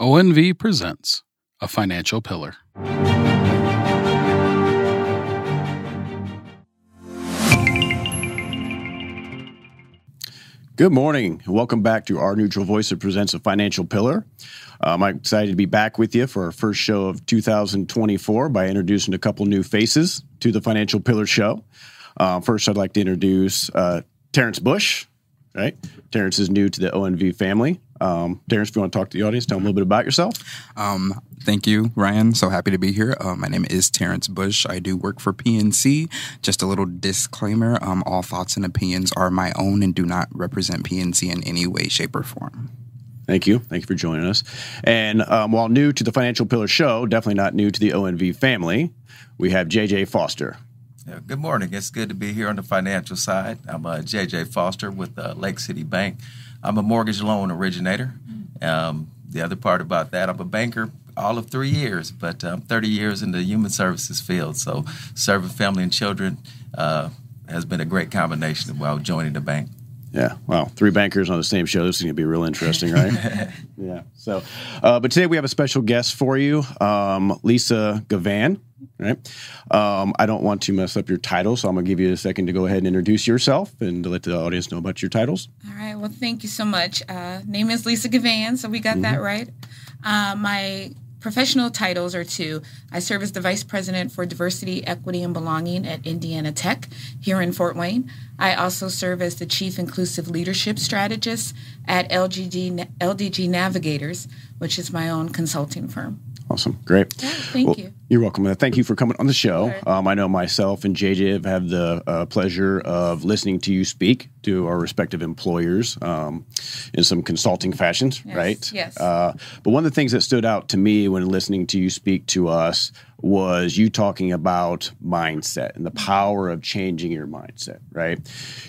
ONV presents A Financial Pillar. Good morning, and welcome back to Our Neutral Voice that presents A Financial Pillar. I'm excited to be back with you for our first show of 2024 by introducing a couple new faces to the Financial Pillar show. First, I'd like to introduce Terrence Bush, right? Terrence is new to the ONV family. Terrence, if you want to talk to the audience, tell them a little bit about yourself. Thank you, Ryan. So happy to be here. My name is Terrence Bush. I do work for PNC. Just a little disclaimer, all thoughts and opinions are my own and do not represent PNC in any way, shape, or form. Thank you. Thank you for joining us. And while new to the Financial Pillar show, definitely not new to the ONV family, we have JJ Foster. Yeah, good morning. It's good to be here on the financial side. I'm JJ Foster with Lake City Bank. I'm a mortgage loan originator. The other part about that, I'm a banker all of 3 years, but 30 years in the human services field. So serving family and children has been a great combination while joining the bank. Yeah. Wow. Three bankers on the same show. This is going to be real interesting, right? Yeah. So, but today we have a special guest for you, Lisa Givan. Right. I don't want to mess up your title, so I'm going to give you a second to go ahead and introduce yourself and to let the audience know about your titles. All right. Well, thank you so much. Name is Lisa Givan, so we got that right. My professional titles are two. I serve as the Vice President for Diversity, Equity, and Belonging at Indiana Tech here in Fort Wayne. I also serve as the Chief Inclusive Leadership Strategist at LGD Navigators, which is my own consulting firm. Awesome. Great. Yeah, thank you. You're welcome. Thank you for coming on the show. Right. I know myself and JJ have had the pleasure of listening to you speak to our respective employers in some consulting fashions, yes, right? Yes. But one of the things that stood out to me when listening to you speak to us was you talking about mindset and the power of changing your mindset, right?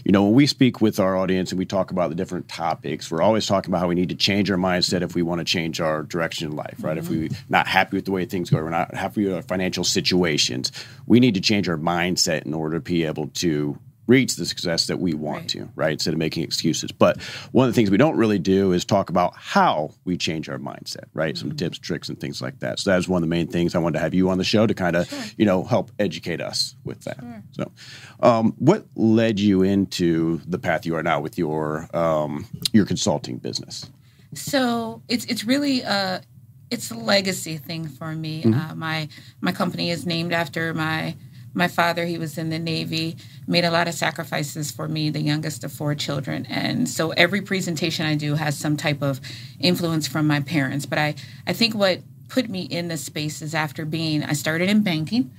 You know, when we speak with our audience and we talk about the different topics, we're always talking about how we need to change our mindset if we want to change our direction in life, right? If we're not happy with the way things go, we're not happy with our financial situations, we need to change our mindset in order to be able to reach the success that we want to, right? Instead of making excuses. But one of the things we don't really do is talk about how we change our mindset, right? Some tips, tricks, and things like that. So that was one of the main things I wanted to have you on the show to kind of, you know, help educate us with that. So what led you into the path you are now with your consulting business? So it's really it's a legacy thing for me. My company is named after my father. He was in the Navy, made a lot of sacrifices for me, the youngest of four children. And so every presentation I do has some type of influence from my parents. But I think what put me in this space is after I started in banking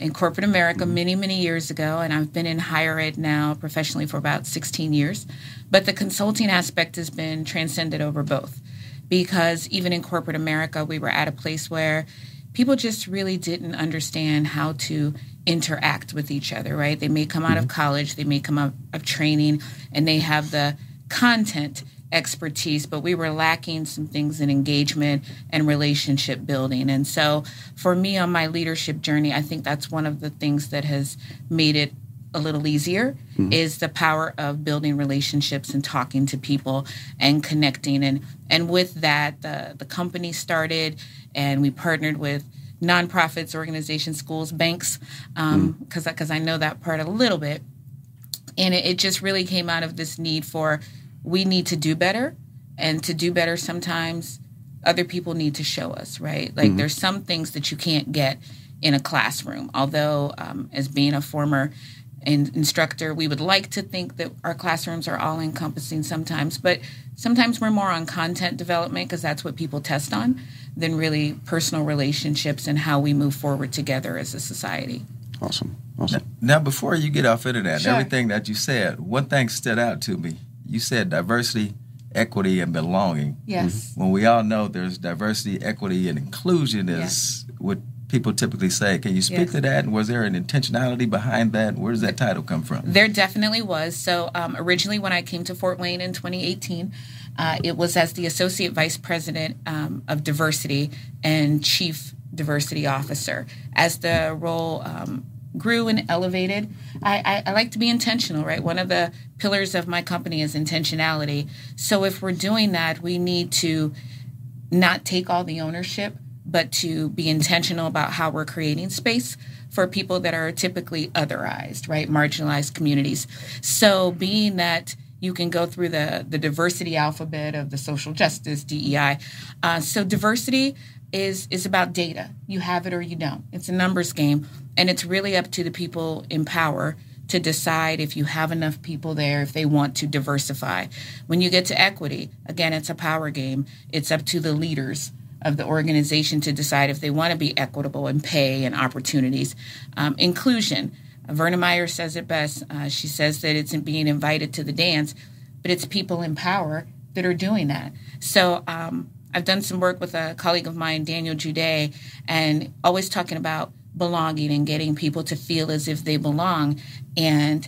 in corporate America many, many years ago. And I've been in higher ed now professionally for about 16 years. But the consulting aspect has been transcended over both. Because even in corporate America, we were at a place where people just really didn't understand how to interact with each other, right? They may come out of college, they may come out of training, and they have the content expertise, but we were lacking some things in engagement and relationship building. And so for me on my leadership journey, I think that's one of the things that has made it a little easier is the power of building relationships and talking to people and connecting. And with that, the company started and we partnered with nonprofits, organizations, schools, banks, because I know that part a little bit. And it just really came out of this need for we need to do better. And to do better, sometimes other people need to show us, right? Like there's some things that you can't get in a classroom, although as being a former instructor, we would like to think that our classrooms are all encompassing sometimes, but sometimes we're more on content development because that's what people test on than really personal relationships and how we move forward together as a society. Awesome. Now, before you get off into that, everything that you said, one thing stood out to me. You said diversity, equity, and belonging. Yes. When we all know there's diversity, equity, and inclusion is what people typically say. Can you speak to that? And was there an intentionality behind that? Where does that title come from? There definitely was. So originally when I came to Fort Wayne in 2018, it was as the Associate Vice President of Diversity and Chief Diversity Officer. As the role grew and elevated, I like to be intentional, right? One of the pillars of my company is intentionality. So if we're doing that, we need to not take all the ownership, but to be intentional about how we're creating space for people that are typically otherized, right, marginalized communities. So being that you can go through the diversity alphabet of the social justice, DEI. So diversity is about data. You have it or you don't. It's a numbers game, and it's really up to the people in power to decide if you have enough people there, if they want to diversify. When you get to equity, again, it's a power game. It's up to the leaders of the organization to decide if they want to be equitable in pay and opportunities. Inclusion. Verna Meyer says it best. She says that it's being invited to the dance, but it's people in power that are doing that. So I've done some work with a colleague of mine, Daniel Jude, and always talking about belonging and getting people to feel as if they belong. And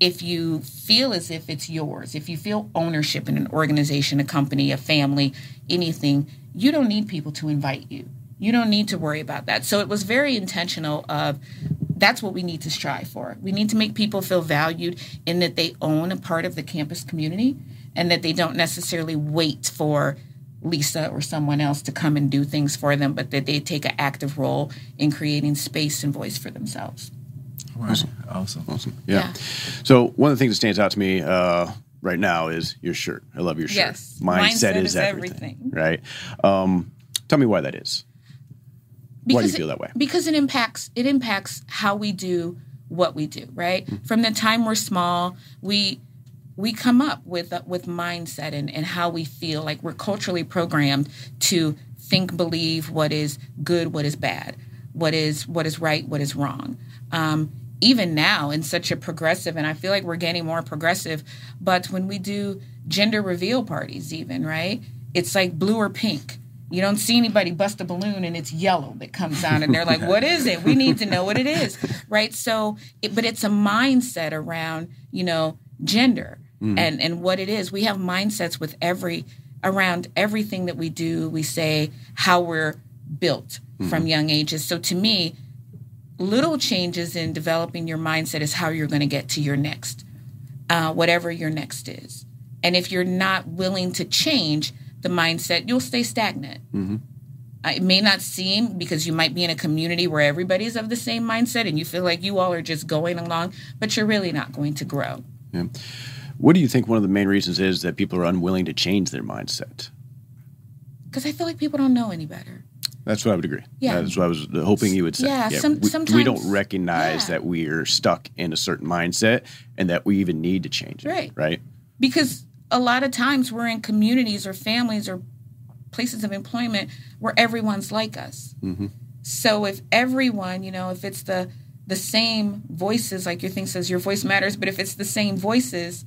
if you feel as if it's yours, if you feel ownership in an organization, a company, a family, anything, you don't need people to invite you. You don't need to worry about that. So it was very intentional of that's what we need to strive for. We need to make people feel valued in that they own a part of the campus community and that they don't necessarily wait for Lisa or someone else to come and do things for them, but that they take an active role in creating space and voice for themselves. Right. Awesome. Yeah. So one of the things that stands out to me right now is your shirt. I love your shirt. Yes. Mindset is everything. Right. Tell me why that is. Why do you feel that way? Because it impacts how we do what we do, right? Mm-hmm. From the time we're small, we come up with mindset and how we feel. Like we're culturally programmed to think, believe what is good, what is bad, what is right, what is wrong. Even now in such a progressive, and I feel like we're getting more progressive, but when we do gender reveal parties even, right, it's like blue or pink. You don't see anybody bust a balloon and it's yellow that comes down and they're like, what is it? We need to know what it is, right? So, but it's a mindset around, gender and what it is. We have mindsets with around everything that we do. We say how we're built from young ages. So to me, little changes in developing your mindset is how you're going to get to your next, whatever your next is. And if you're not willing to change the mindset, you'll stay stagnant. Mm-hmm. It may not seem, because you might be in a community where everybody's of the same mindset and you feel like you all are just going along, but you're really not going to grow. Yeah. What do you think one of the main reasons is that people are unwilling to change their mindset? Because I feel like people don't know any better. That's what I would agree. Yeah. That's what I was hoping you would say. Yeah, sometimes we don't recognize that we are stuck in a certain mindset and that we even need to change it. Right? Because a lot of times we're in communities or families or places of employment where everyone's like us. Mm-hmm. So if everyone, if it's the same voices, like your thing says your voice matters, but if it's the same voices,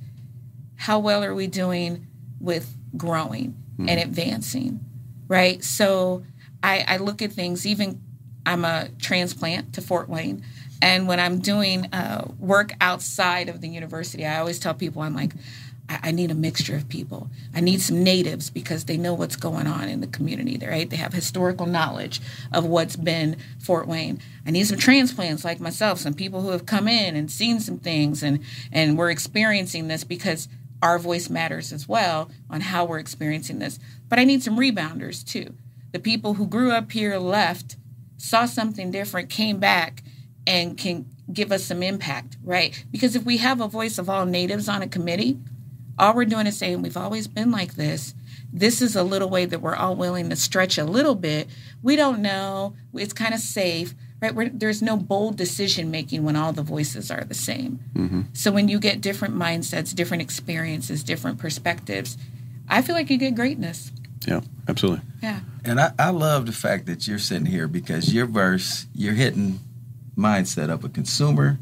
how well are we doing with growing and advancing, right? So I look at things, even I'm a transplant to Fort Wayne. And when I'm doing work outside of the university, I always tell people, I'm like, I need a mixture of people. I need some natives because they know what's going on in the community, right? They have historical knowledge of what's been Fort Wayne. I need some transplants like myself, some people who have come in and seen some things and we're experiencing this because our voice matters as well on how we're experiencing this. But I need some rebounders too. The people who grew up here, left, saw something different, came back, and can give us some impact, right? Because if we have a voice of all natives on a committee, all we're doing is saying we've always been like this. This is a little way that we're all willing to stretch a little bit. We don't know. It's kind of safe, right? There's no bold decision-making when all the voices are the same. Mm-hmm. So when you get different mindsets, different experiences, different perspectives, I feel like you get greatness. Yeah, absolutely. Yeah. And I love the fact that you're sitting here because your verse, you're hitting mindset of a consumer,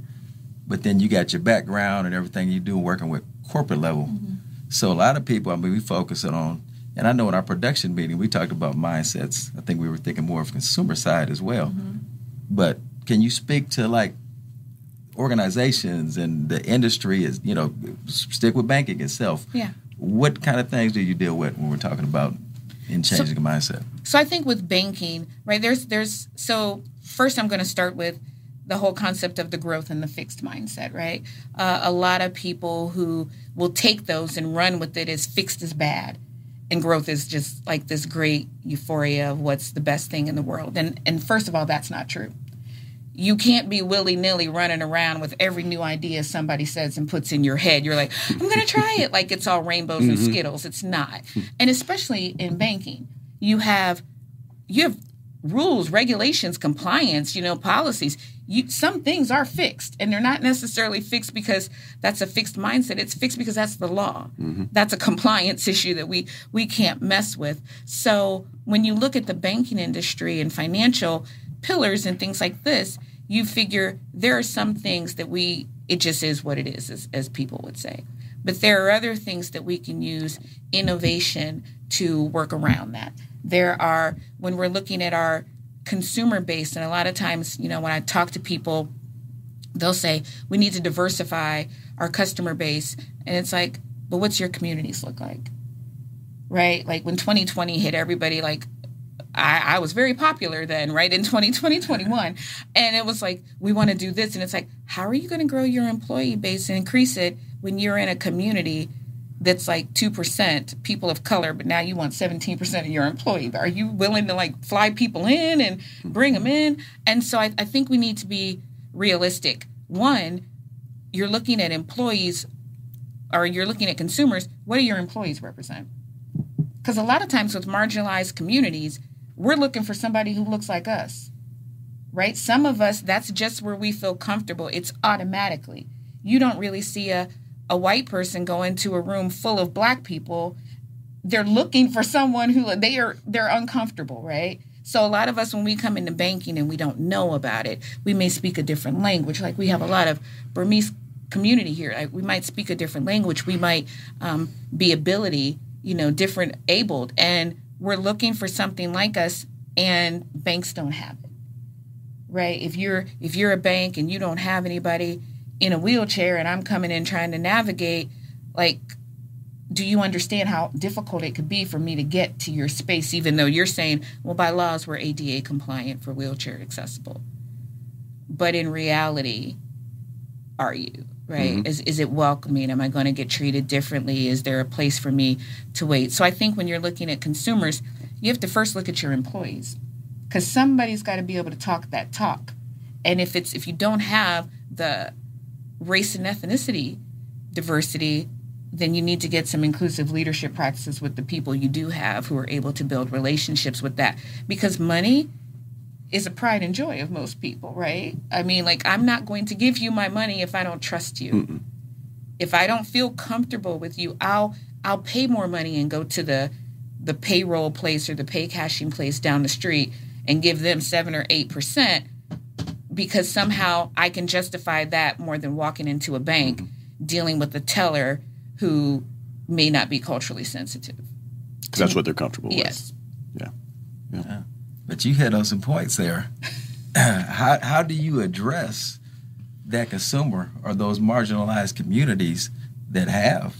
but then you got your background and everything you do working with corporate level. Mm-hmm. So a lot of people, we focus on, and I know in our production meeting, we talked about mindsets. I think we were thinking more of consumer side as well. Mm-hmm. But can you speak to like organizations and the industry is, stick with banking itself. Yeah. What kind of things do you deal with when we're talking about in changing the mindset? So I think with banking, right, so first I'm going to start with the whole concept of the growth and the fixed mindset, right? A lot of people who will take those and run with it as fixed as bad. And growth is just like this great euphoria of what's the best thing in the world. And first of all, that's not true. You can't be willy-nilly running around with every new idea somebody says and puts in your head. You're like, I'm going to try it like it's all rainbows and Skittles. It's not. And especially in banking, you have rules, regulations, compliance, policies. Some things are fixed, and they're not necessarily fixed because that's a fixed mindset. It's fixed because that's the law. Mm-hmm. That's a compliance issue that we can't mess with. So when you look at the banking industry and financial pillars and things like this, you figure there are some things that it just is what it is, as people would say. But there are other things that we can use innovation to work around that. There are, when we're looking at our consumer base, and a lot of times, when I talk to people, they'll say, we need to diversify our customer base. And it's like, but what's your communities look like? Right? Like when 2020 hit, everybody, like, I was very popular then, right? In 2020, 21. And it was like, we want to do this. And it's like, how are you going to grow your employee base and increase it when you're in a community that's like 2% people of color, but now you want 17% of your employees? Are you willing to like fly people in and bring them in? And so I think we need to be realistic. One, you're looking at employees, or you're looking at consumers. What do your employees represent? Because a lot of times with marginalized communities, we're looking for somebody who looks like us, right? Some of us, that's just where we feel comfortable. It's automatically. You don't really see a white person go into a room full of black people. They're looking for someone who they're uncomfortable, right? So a lot of us, when we come into banking and we don't know about it, we may speak a different language. Like we have a lot of Burmese community here. Like we might speak a different language. We might be different abled, and we're looking for something like us, and banks don't have it, right? If you're a bank and you don't have anybody in a wheelchair and I'm coming in trying to navigate, like, do you understand how difficult it could be for me to get to your space, even though you're saying, well, by laws, we're ADA compliant for wheelchair accessible. But in reality, are you, right? Mm-hmm. Is it welcoming? Am I going to get treated differently? Is there a place for me to wait? So I think when you're looking at consumers, you have to first look at your employees, because somebody's got to be able to talk that talk. And if you don't have the race and ethnicity diversity, then you need to get some inclusive leadership practices with the people you do have who are able to build relationships with that. Because money is a pride and joy of most people, right? I mean, like, I'm not going to give you my money if I don't trust you. Mm-mm. If I don't feel comfortable with you, I'll pay more money and go to the payroll place or the pay cashing place down the street and give them 7 or 8%. Because somehow I can justify that more than walking into a bank dealing with a teller who may not be culturally sensitive. Because that's what they're comfortable with. Yes. Yeah. But you hit on some points there. How do you address that consumer or those marginalized communities that have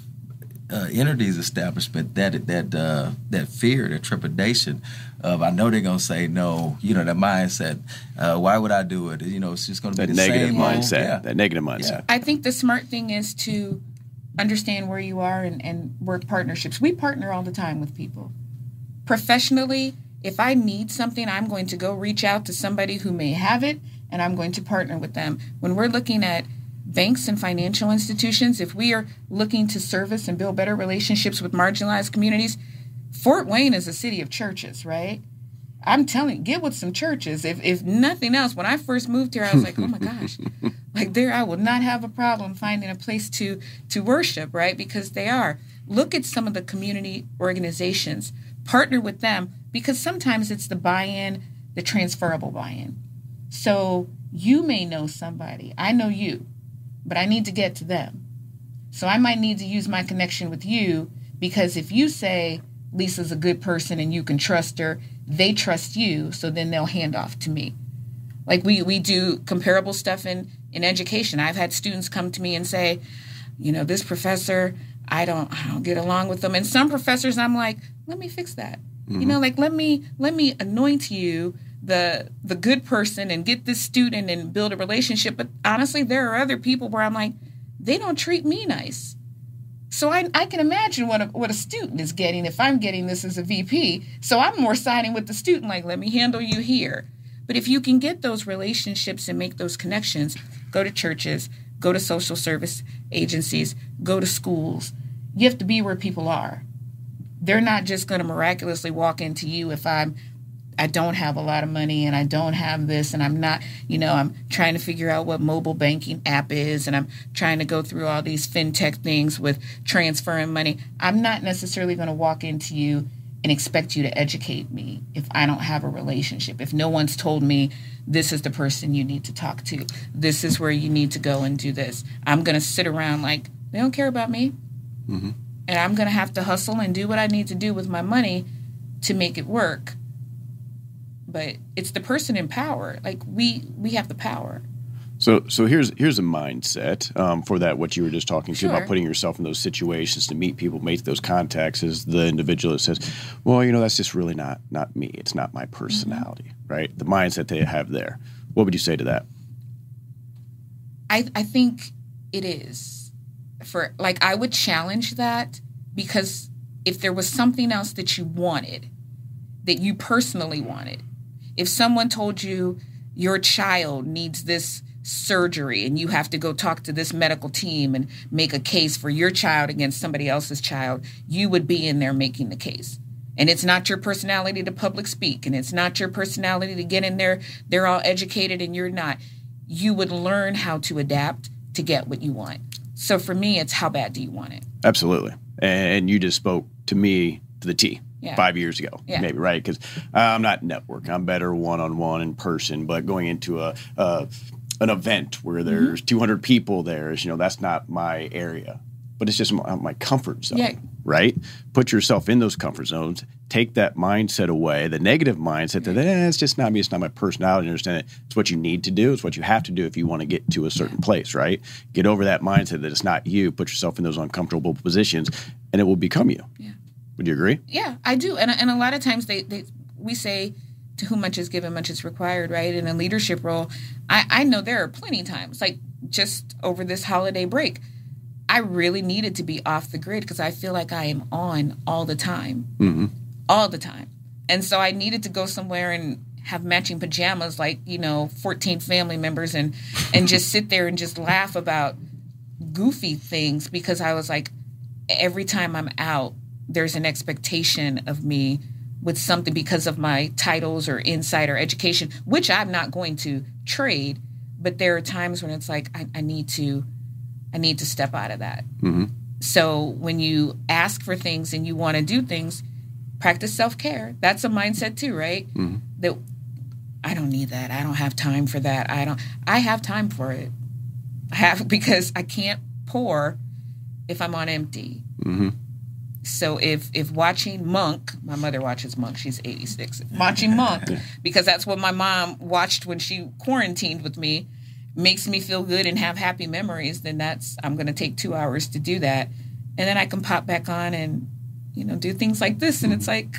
entities establishment that fear, that trepidation of, I know they're gonna say no, that mindset, why would I do it? It's just gonna be the negative mindset. Yeah. That negative mindset. Yeah. I think the smart thing is to understand where you are and work partnerships. We partner all the time with people. Professionally, if I need something, I'm going to go reach out to somebody who may have it, and I'm going to partner with them. When we're looking at banks and financial institutions, if we are looking to service and build better relationships with marginalized communities, Fort Wayne is a city of churches, right? I'm telling you, get with some churches. If nothing else, when I first moved here, I was like, oh my gosh, like there, I will not have a problem finding a place to worship, right? Because they are. Look at some of the community organizations, partner with them, because sometimes it's the buy-in, the transferable buy-in. So you may know somebody, I know you, but I need to get to them. So I might need to use my connection with you, because if you say Lisa's a good person and you can trust her, they trust you, so then they'll hand off to me. Like we do comparable stuff in education. I've had students come to me and say, this professor, I don't get along with them. And some professors, I'm like, let me fix that. Mm-hmm. Let me anoint you the good person and get this student and build a relationship. But honestly, there are other people where I'm like, they don't treat me nice. So I can imagine what a student is getting if I'm getting this as a VP. So I'm more siding with the student, like, let me handle you here. But if you can get those relationships and make those connections, go to churches, go to social service agencies, go to schools. You have to be where people are. They're not just going to miraculously walk into you if I don't have a lot of money and I don't have this and I'm not, I'm trying to figure out what mobile banking app is and I'm trying to go through all these fintech things with transferring money. I'm not necessarily going to walk into you and expect you to educate me if I don't have a relationship, if no one's told me this is the person you need to talk to, this is where you need to go and do this. I'm going to sit around like, they don't care about me. Mm-hmm. And I'm going to have to hustle and do what I need to do with my money to make it work. But it's the person in power. Like we have the power. So here's a mindset for that. What you were just talking to about putting yourself in those situations to meet people, make those contacts. Is the individual that says, "Well, that's just really not me. It's not my personality." Mm-hmm. Right? The mindset they have there. What would you say to that? I think it is for I would challenge that, because if there was something else that you wanted, that you personally wanted. If someone told you your child needs this surgery and you have to go talk to this medical team and make a case for your child against somebody else's child, you would be in there making the case. And it's not your personality to public speak, and it's not your personality to get in there. They're all educated and you're not. You would learn how to adapt to get what you want. So for me, it's how bad do you want it? Absolutely. And you just spoke to me to the T. Yeah. 5 years ago, maybe, right? Because I'm not networking. I'm better one-on-one in person. But going into an event where there's 200 people there, that's not my area. But it's just my comfort zone, right? Put yourself in those comfort zones. Take that mindset away, the negative mindset that it's just not me, it's not my personality. Understand it. It's what you need to do. It's what you have to do if you want to get to a certain place, right? Get over that mindset that it's not you. Put yourself in those uncomfortable positions, and it will become you. Yeah. Would you agree? Yeah, I do. And a lot of times we say to whom much is given, much is required, right? In a leadership role, I know there are plenty of times, like just over this holiday break, I really needed to be off the grid because I feel like I am on all the time. Mm-hmm. All the time. And so I needed to go somewhere and have matching pajamas, 14 family members and just sit there and just laugh about goofy things, because I was like, every time I'm out, there's an expectation of me with something because of my titles or insight or education, which I'm not going to trade. But there are times when it's like, I need to step out of that. Mm-hmm. So when you ask for things and you want to do things, practice self-care. That's a mindset too, right? Mm-hmm. That I don't need that. I don't have time for that. I have time for it. Because I can't pour if I'm on empty. Mm-hmm. So if watching Monk, my mother watches Monk, she's 86, watching Monk, because that's what my mom watched when she quarantined with me, makes me feel good and have happy memories, then I'm going to take 2 hours to do that. And then I can pop back on and, do things like this. And it's like,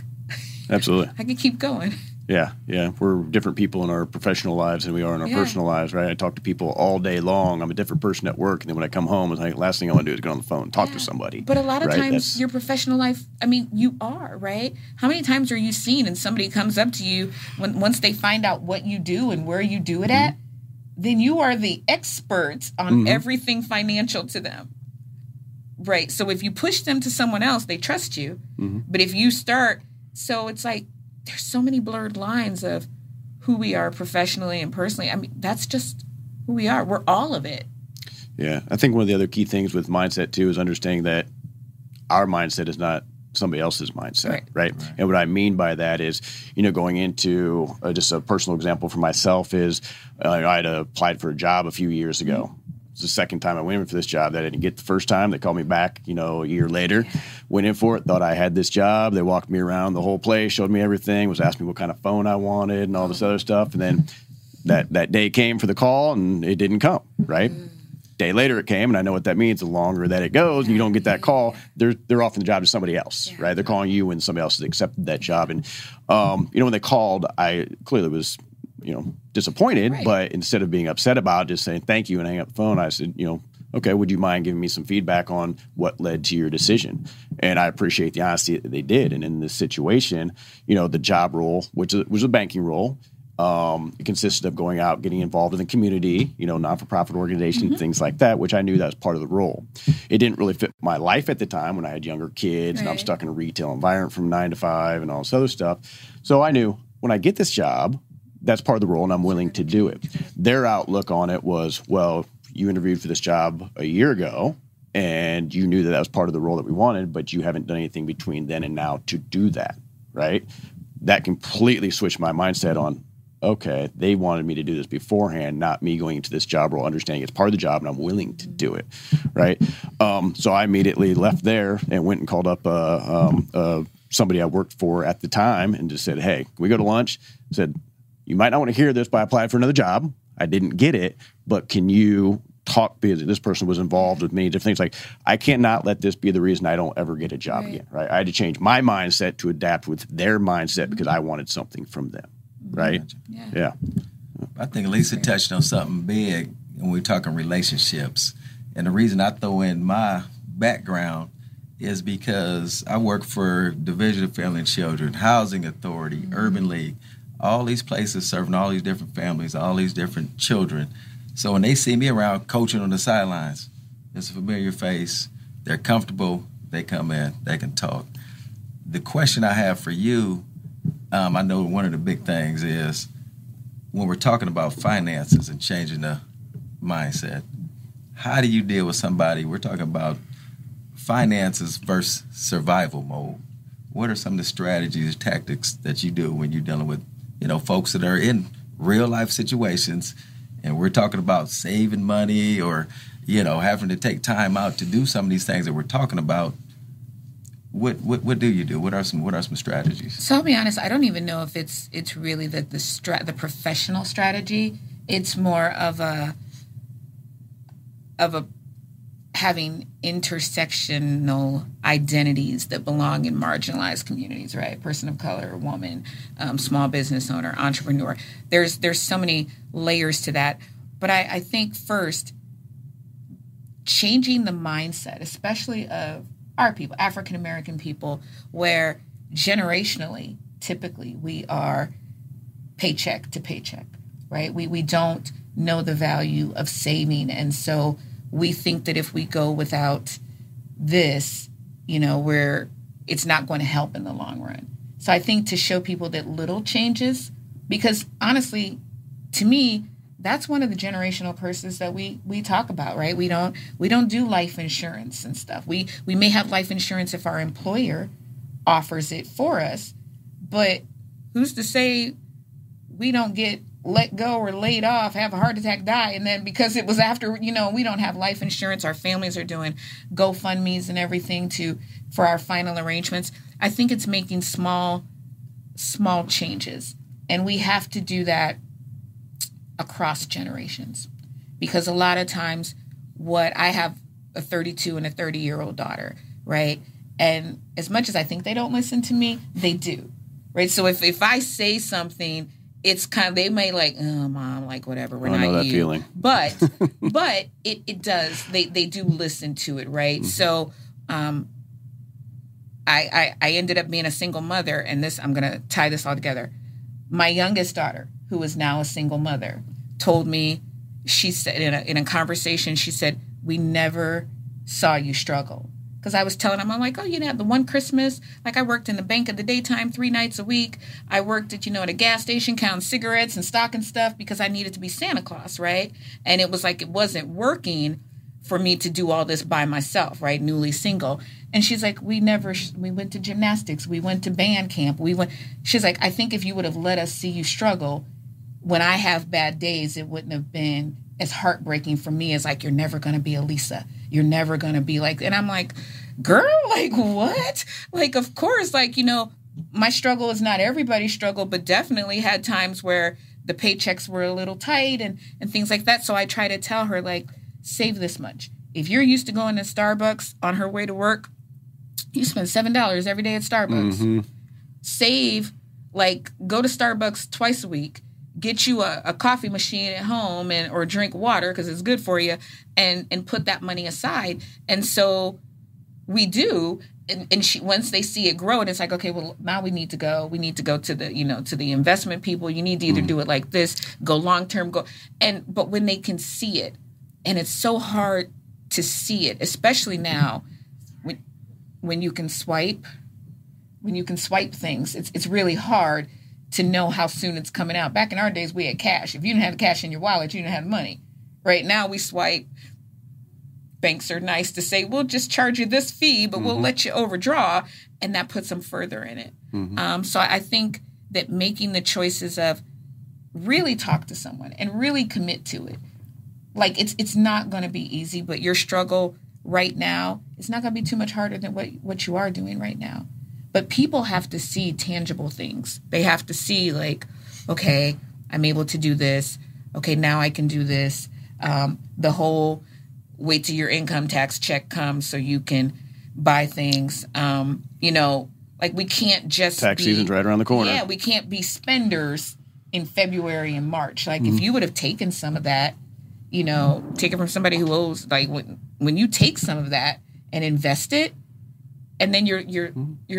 absolutely, I can keep going. Yeah. We're different people in our professional lives than we are in our personal lives, right? I talk to people all day long. I'm a different person at work. And then when I come home, it's like, last thing I want to do is get on the phone and talk to somebody. But a lot of times your professional life, you are, right? How many times are you seen and somebody comes up to you once they find out what you do and where you do it at, then you are the expert on everything financial to them. Right? So if you push them to someone else, they trust you. Mm-hmm. But if you start, so it's like, there's so many blurred lines of who we are professionally and personally. That's just who we are. We're all of it. Yeah. I think one of the other key things with mindset, too, is understanding that our mindset is not somebody else's mindset, right? And what I mean by that is, going into just a personal example for myself is I had applied for a job a few years ago. Mm-hmm. It's the second time I went in for this job that I didn't get the first time. They called me back, a year later. Went in for it, thought I had this job. They walked me around the whole place, showed me everything, was asking me what kind of phone I wanted and all this other stuff. And then that day came for the call and it didn't come, right? Day later it came, and I know what that means. The longer that it goes and you don't get that call, they're offering the job to somebody else, right? They're calling you when somebody else has accepted that job. And, when they called, I clearly was disappointed, but instead of being upset about it, just saying thank you and hang up the phone, I said, okay, would you mind giving me some feedback on what led to your decision? And I appreciate the honesty that they did. And in this situation, you know, the job role, which was a banking role, it consisted of going out, getting involved in the community, you know, non-for-profit organization, mm-hmm. things like that, which I knew that was part of the role. It didn't really fit my life at the time when I had younger kids right. and I'm stuck in a retail environment from 9 to 5 and all this other stuff. So I knew when I get this job, that's part of the role and I'm willing to do it. Their outlook on it was, well, you interviewed for this job a year ago and you knew that that was part of the role that we wanted, but you haven't done anything between then and now to do that, right? That completely switched my mindset on, okay, they wanted me to do this beforehand, not me going into this job role, understanding it's part of the job and I'm willing to do it, right? So I immediately left there and went and called up somebody I worked for at the time and just said, hey, can we go to lunch? I said, you might not want to hear this, but I applied for another job. I didn't get it, but can you talk? Because this person was involved with many different things. Like, I cannot let this be the reason I don't ever get a job right. again, right? I had to change my mindset to adapt with their mindset because I wanted something from them, right? Yeah. I think Lisa touched on something big when we're talking relationships. And the reason I throw in my background is because I work for Division of Family and Children, Housing Authority, mm-hmm. Urban League, all these places serving all these different families, all these different children. So when they see me around coaching on the sidelines, it's a familiar face. They're comfortable. They come in. They can talk. The question I have for you, I know one of the big things is when we're talking about finances and changing the mindset, how do you deal with somebody? We're talking about finances versus survival mode. What are some of the strategies, tactics that you do when you're dealing with, you know, folks that are in real life situations, and we're talking about saving money or, you know, having to take time out to do some of these things that we're talking about? What do you do? What are some strategies? So I'll be honest, I don't even know if it's really the professional strategy. It's more of a having intersectional identities that belong in marginalized communities, right? Person of color, woman, small business owner, entrepreneur. There's so many layers to that. But I think first, changing the mindset, especially of our people, African-American people, where generationally, typically, we are paycheck to paycheck, right? We don't know the value of saving. And so we think that if we go without this, you know, it's not going to help in the long run. So I think to show people that little changes, because honestly, to me, that's one of the generational curses that we talk about, right? We don't do life insurance and stuff. We may have life insurance if our employer offers it for us, but who's to say we don't get let go or laid off, have a heart attack, die, and then because it was after, you know, we don't have life insurance, our families are doing GoFundMes and everything for our final arrangements. I think it's making small changes, and we have to do that across generations, because a lot of times I have a 32 and a 30-year-old daughter, right? And as much as I think they don't listen to me, they do, right? So if I say something, it's kind of, they may like, oh, mom, like whatever, we're not you. I know that feeling. But it does. They do listen to it, right? Mm-hmm. So I ended up being a single mother, and this, I'm going to tie this all together. My youngest daughter, who is now a single mother, told me, she said in a conversation, she said, we never saw you struggle. Because I was telling them, I'm like, oh, you know, the one Christmas, like I worked in the bank at the daytime 3 nights a week. I worked at, you know, at a gas station counting cigarettes and stocking stuff because I needed to be Santa Claus, right? And it was like it wasn't working for me to do all this by myself, right, newly single. And she's like, we went to gymnastics. We went to band camp. She's like, I think if you would have let us see you struggle, when I have bad days, it wouldn't have been as heartbreaking for me as like, you're never going to be a Lisa. You're never going to be like, and I'm like, girl, like what? Like, of course, like, you know, my struggle is not everybody's struggle, but definitely had times where the paychecks were a little tight and things like that. So I try to tell her, like, save this much. If you're used to going to Starbucks on her way to work, you spend $7 every day at Starbucks. Mm-hmm. Save, like, go to Starbucks twice a week get you a coffee machine at home and or drink water because it's good for you, and put that money aside. And so we do. And she, once they see it grow, and it's like, okay, well, now we need to go to the, you know, to the investment people. You need to either do it like this, go long-term, go. And, but when they can see it, and it's so hard to see it, especially now when you can swipe, things, it's really hard to know how soon it's coming out. Back in our days, we had cash. If you didn't have cash in your wallet, you didn't have money. Right now we swipe. Banks are nice to say, we'll just charge you this fee, but we'll let you overdraw. And that puts them further in it. So I think that making the choices of really talk to someone and really commit to it. Like it's not going to be easy, but your struggle right now, it's not going to be too much harder than what you are doing right now. But people have to see tangible things. They have to see like, okay, I'm able to do this. Okay, now I can do this. The whole wait till your income tax check comes so you can buy things. You know, like we can't just tax season's right around the corner. Yeah, we can't be spenders in February and March. Like if you would have taken some of that, you know, take it from somebody who owes, like when you take some of that and invest it, and then you're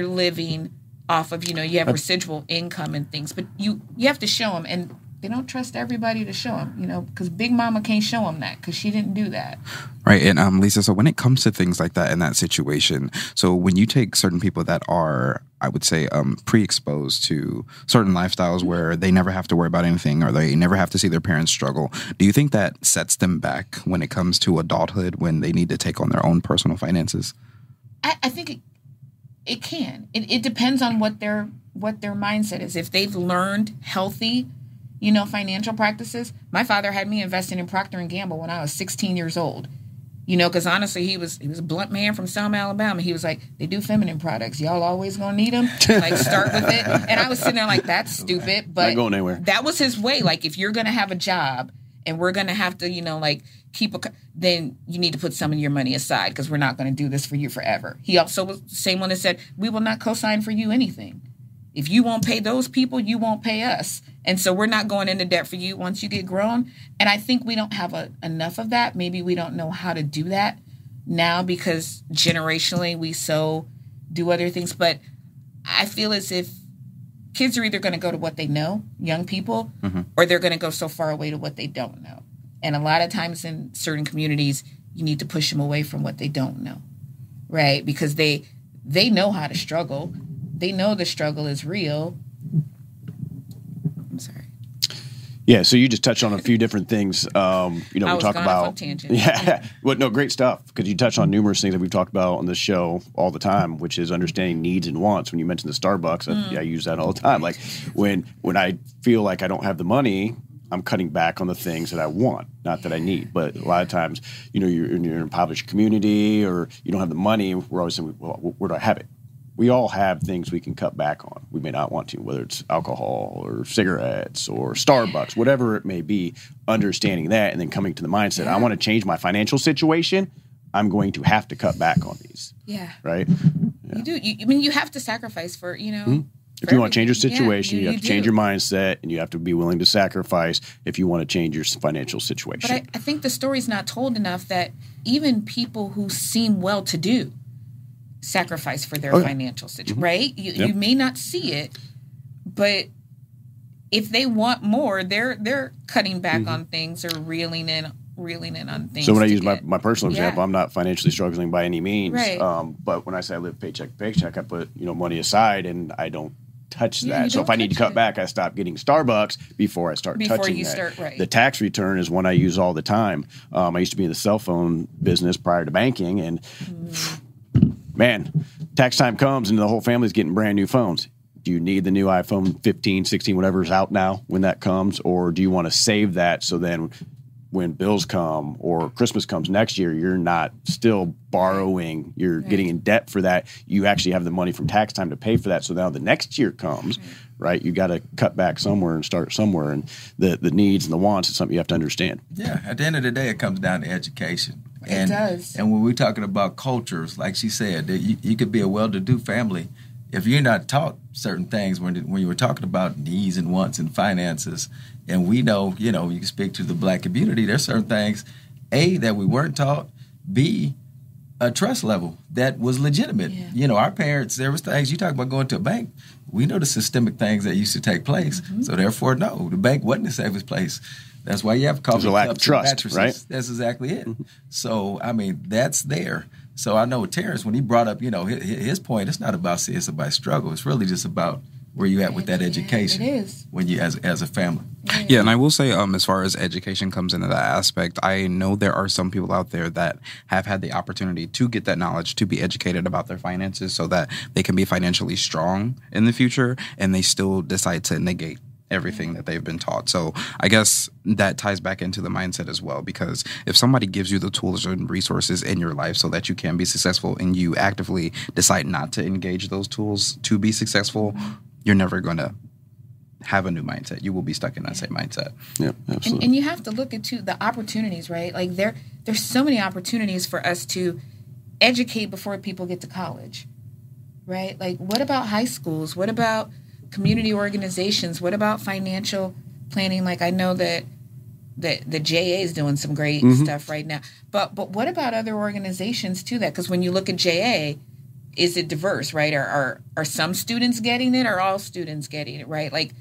living off of, you know, you have residual income and things, but you have to show them, and they don't trust everybody to show them, you know, because Big Mama can't show them that because she didn't do that. Right. And Lisa, so when it comes to things like that in that situation, so when you take certain people that are, I would say, pre-exposed to certain lifestyles where they never have to worry about anything or they never have to see their parents struggle, do you think that sets them back when it comes to adulthood when they need to take on their own personal finances? I think it can. It depends on what their mindset is. If they've learned healthy, you know, financial practices. My father had me investing in Procter and Gamble when I was 16 years old. You know, because honestly, he was a blunt man from Selma, Alabama. He was like, they do feminine products. Y'all always gonna need them. Like, start with it. And I was sitting there like, that's stupid. But not going anywhere. That was his way. Like, if you're gonna have a job and we're gonna have to, you know, like then you need to put some of your money aside because we're not gonna do this for you forever. He also was the same one that said, we will not co-sign for you anything. If you won't pay those people, you won't pay us. And so we're not going into debt for you once you get grown. And I think we don't have enough of that. Maybe we don't know how to do that now because generationally we so do other things. But I feel as if kids are either going to go to what they know, young people, or they're going to go so far away to what they don't know. And a lot of times in certain communities, you need to push them away from what they don't know, right? Because they know how to struggle. They know the struggle is real. I'm sorry. Yeah, so you just touched on a few different things. You know, we talk about tangent. Yeah, well, no, great stuff because you touched on numerous things that we've talked about on this show all the time, which is understanding needs and wants. When you mentioned the Starbucks, I use that all the time. Like when I feel like I don't have the money, I'm cutting back on the things that I want, not that I need. But a lot of times, you know, you're in an impoverished community or you don't have the money. We're always saying, well, where do I have it? We all have things we can cut back on. We may not want to, whether it's alcohol or cigarettes or Starbucks, whatever it may be, understanding that and then coming to the mindset, I want to change my financial situation. I'm going to have to cut back on these. Yeah. Right? Yeah. You do. I mean, you have to sacrifice for, you know. If you want to change your situation, you have to change your mindset and you have to be willing to sacrifice if you want to change your financial situation. But I think the story's not told enough that even people who seem well-to-do sacrifice for their financial situation, right? You may not see it, but if they want more, they're cutting back on things or reeling in on things. So when I use my personal example, I'm not financially struggling by any means. Right. But when I say I live paycheck to paycheck, I put, you know, money aside and I don't touch that. So if I need to cut back, I stop getting Starbucks before I start touching that. The tax return is one I use all the time. I used to be in the cell phone business prior to banking and man, tax time comes and the whole family's getting brand new phones. Do you need the new iPhone 15, 16, whatever's out now when that comes? Or do you want to save that so then when bills come or Christmas comes next year, you're not still borrowing, you're getting in debt for that. You actually have the money from tax time to pay for that. So now the next year comes, right? You got to cut back somewhere and start somewhere. And the needs and the wants is something you have to understand. Yeah, at the end of the day, it comes down to education. It does. And when we're talking about cultures, like she said, you could be a well-to-do family if you're not taught certain things when you were talking about needs and wants and finances, and we know, you know, you can speak to the black community, there's certain things, A, that we weren't taught, B, a trust level that was legitimate. Yeah. You know, our parents, there was things, you talk about going to a bank, we know the systemic things that used to take place. Mm-hmm. So therefore, no, the bank wasn't the safest place. That's why you have coffee cups and mattresses. Right? That's exactly it. Mm-hmm. So, I mean, that's there. So I know Terrence, when he brought up, you know, his point, it's not about it's about struggle. It's really just about where you at with that education. It is. When you as a family. Yeah, and I will say, as far as education comes into that aspect, I know there are some people out there that have had the opportunity to get that knowledge, to be educated about their finances so that they can be financially strong in the future, and they still decide to negate everything that they've been taught. So I guess that ties back into the mindset as well, because if somebody gives you the tools and resources in your life so that you can be successful, and you actively decide not to engage those tools to be successful, you're never going to have a new mindset. You will be stuck in that same mindset. Yeah, absolutely. And you have to look into the opportunities, right? Like there's so many opportunities for us to educate before people get to college, right? Like what about high schools? What about community organizations? What about financial planning? Like I know that the JA is doing some great stuff right now. But what about other organizations too? That because when you look at JA, is it diverse, right? Are some students getting it? Or all students getting it, right? Like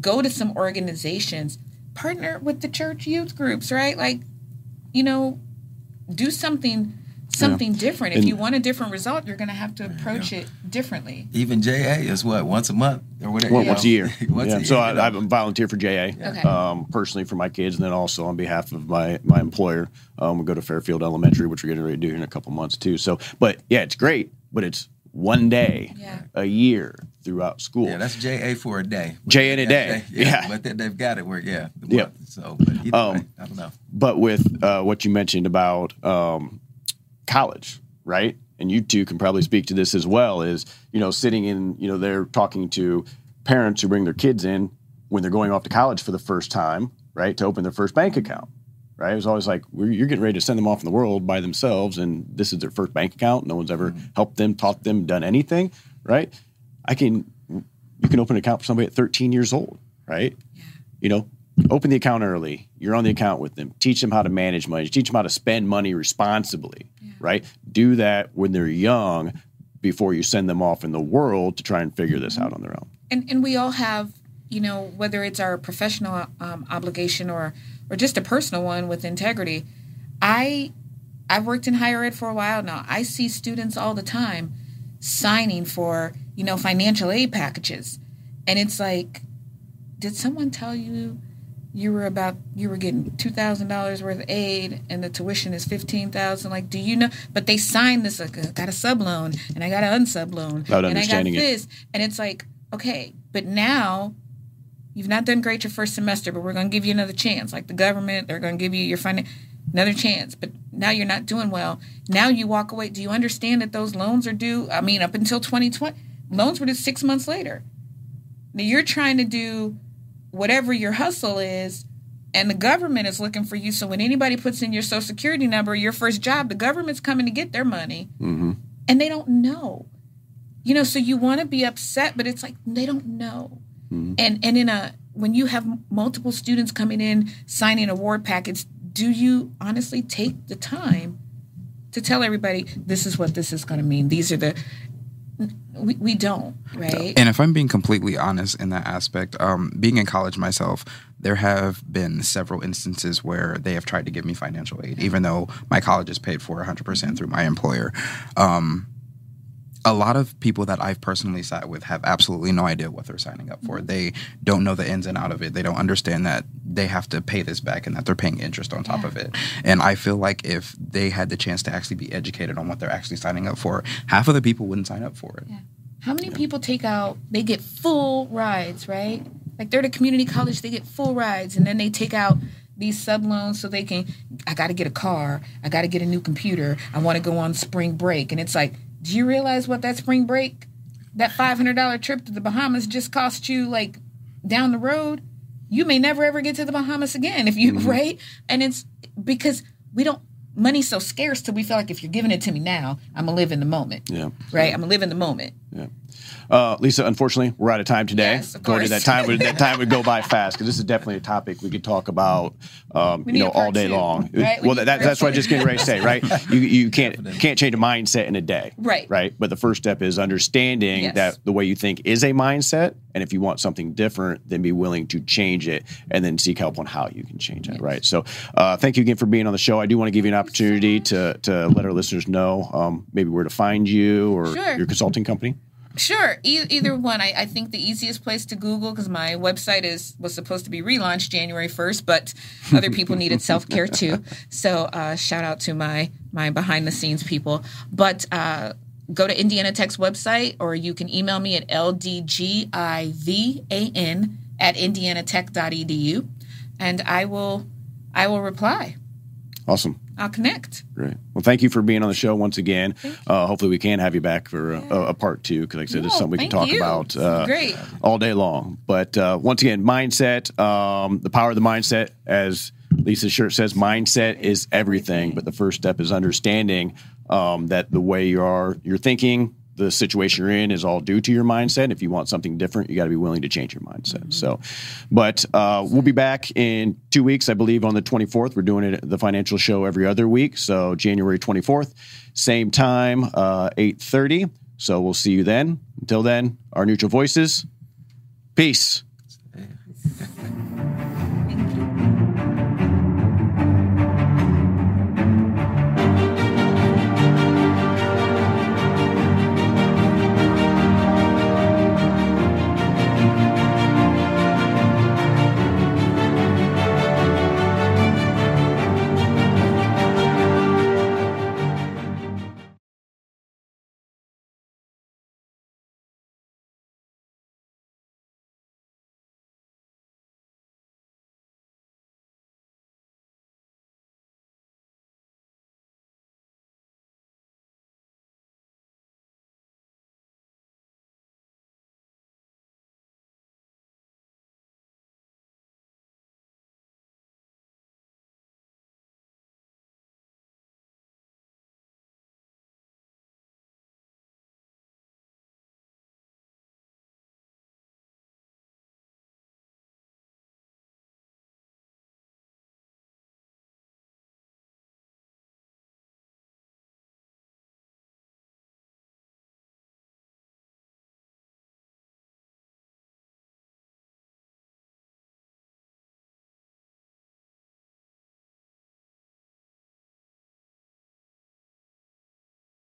go to some organizations, partner with the church youth groups, right? Like, you know, do something different. If you want a different result, you're going to have to approach it differently. Even JA is what, once a month or whatever? Well, once a year. Once a year. So I volunteer for JA personally for my kids, and then also on behalf of my employer. We go to Fairfield Elementary, which we're getting ready to do here in a couple months too. So, but yeah, it's great, but it's one day a year throughout school. Yeah, that's JA for a day. JA in a day. Yeah. But they've got it where, So, but either way, I don't know. But with what you mentioned about college, right? And you two can probably speak to this as well, is, you know, sitting in, you know, they're talking to parents who bring their kids in when they're going off to college for the first time, right? To open their first bank account, right? It was always like, you're getting ready to send them off in the world by themselves, and this is their first bank account. No one's ever helped them, taught them, done anything, right? You can open an account for somebody at 13 years old, right? Yeah. You know, open the account early. You're on the account with them. Teach them how to manage money. Teach them how to spend money responsibly, right? Do that when they're young before you send them off in the world to try and figure this out on their own. And we all have, you know, whether it's our professional obligation or just a personal one with integrity. I've worked in higher ed for a while now. I see students all the time signing for, you know, financial aid packages. And it's like, did someone tell you you were getting $2,000 worth of aid and the tuition is $15,000? Like, do you know? But they signed this, like, I got a subloan and I got an unsubloan and I got this. And it's like, okay, but now you've not done great your first semester, but we're going to give you another chance. Like the government, they're going to give you your another chance, but now you're not doing well. Now you walk away. Do you understand that those loans are due? I mean, up until 2020, loans were due 6 months later. Now you're trying to do whatever your hustle is, and the government is looking for you. So when anybody puts in your Social Security number, your first job, the government's coming to get their money, and they don't know. You know, so you want to be upset, but it's like they don't know. Mm-hmm. And when you have multiple students coming in signing award packets, do you honestly take the time to tell everybody this is what this is going to mean? These are the We don't, right? And if I'm being completely honest in that aspect, being in college myself, there have been several instances where they have tried to give me financial aid, even though my college is paid for 100% through my employer. A lot of people that I've personally sat with have absolutely no idea what they're signing up for. They don't know the ins and out of it. They don't understand that they have to pay this back and that they're paying interest on top of it. And I feel like if they had the chance to actually be educated on what they're actually signing up for, half of the people wouldn't sign up for it. Yeah. How many people they get full rides, right? Like they're at a community college, they get full rides, and then they take out these subloans so they can, I got to get a car, I got to get a new computer, I want to go on spring break. And it's like, do you realize what that spring break, that $500 trip to the Bahamas just cost you, like, down the road? You may never, ever get to the Bahamas again if you, right? And it's because money's so scarce till we feel like if you're giving it to me now, I'm going to live in the moment, right? I'm going to live in the moment. Yeah. Lisa, unfortunately, we're out of time today. Yes, of course. That time would go by fast, because this is definitely a topic we could talk about, all day long. Right? Well, that's what I just getting ready to say, right? You can't change a mindset in a day, right? Right. But the first step is understanding that the way you think is a mindset, and if you want something different, then be willing to change it, and then seek help on how you can change it, right? So, thank you again for being on the show. I do want to give you an opportunity to let our listeners know maybe where to find you or your consulting company. Sure. Either one. I think the easiest place to Google, because my website was supposed to be relaunched January 1st, but other people needed self-care too. So shout out to my behind-the-scenes people. But go to Indiana Tech's website, or you can email me at ldgivan@indianatech.edu, and I will reply. Awesome. I'll connect. Great. Well, thank you for being on the show once again. Hopefully we can have you back for a part two, because like I said, it's something we can talk about all day long. But once again, mindset, the power of the mindset, as Lisa's shirt says, mindset is everything. But the first step is understanding that the way you're thinking, the situation you're in is all due to your mindset. If you want something different, you got to be willing to change your mindset. Mm-hmm. So, but we'll be back in 2 weeks, I believe, on the 24th. We're doing the financial show every other week. So January 24th, same time, 8:30. So we'll see you then. Until then, our neutral voices. Peace.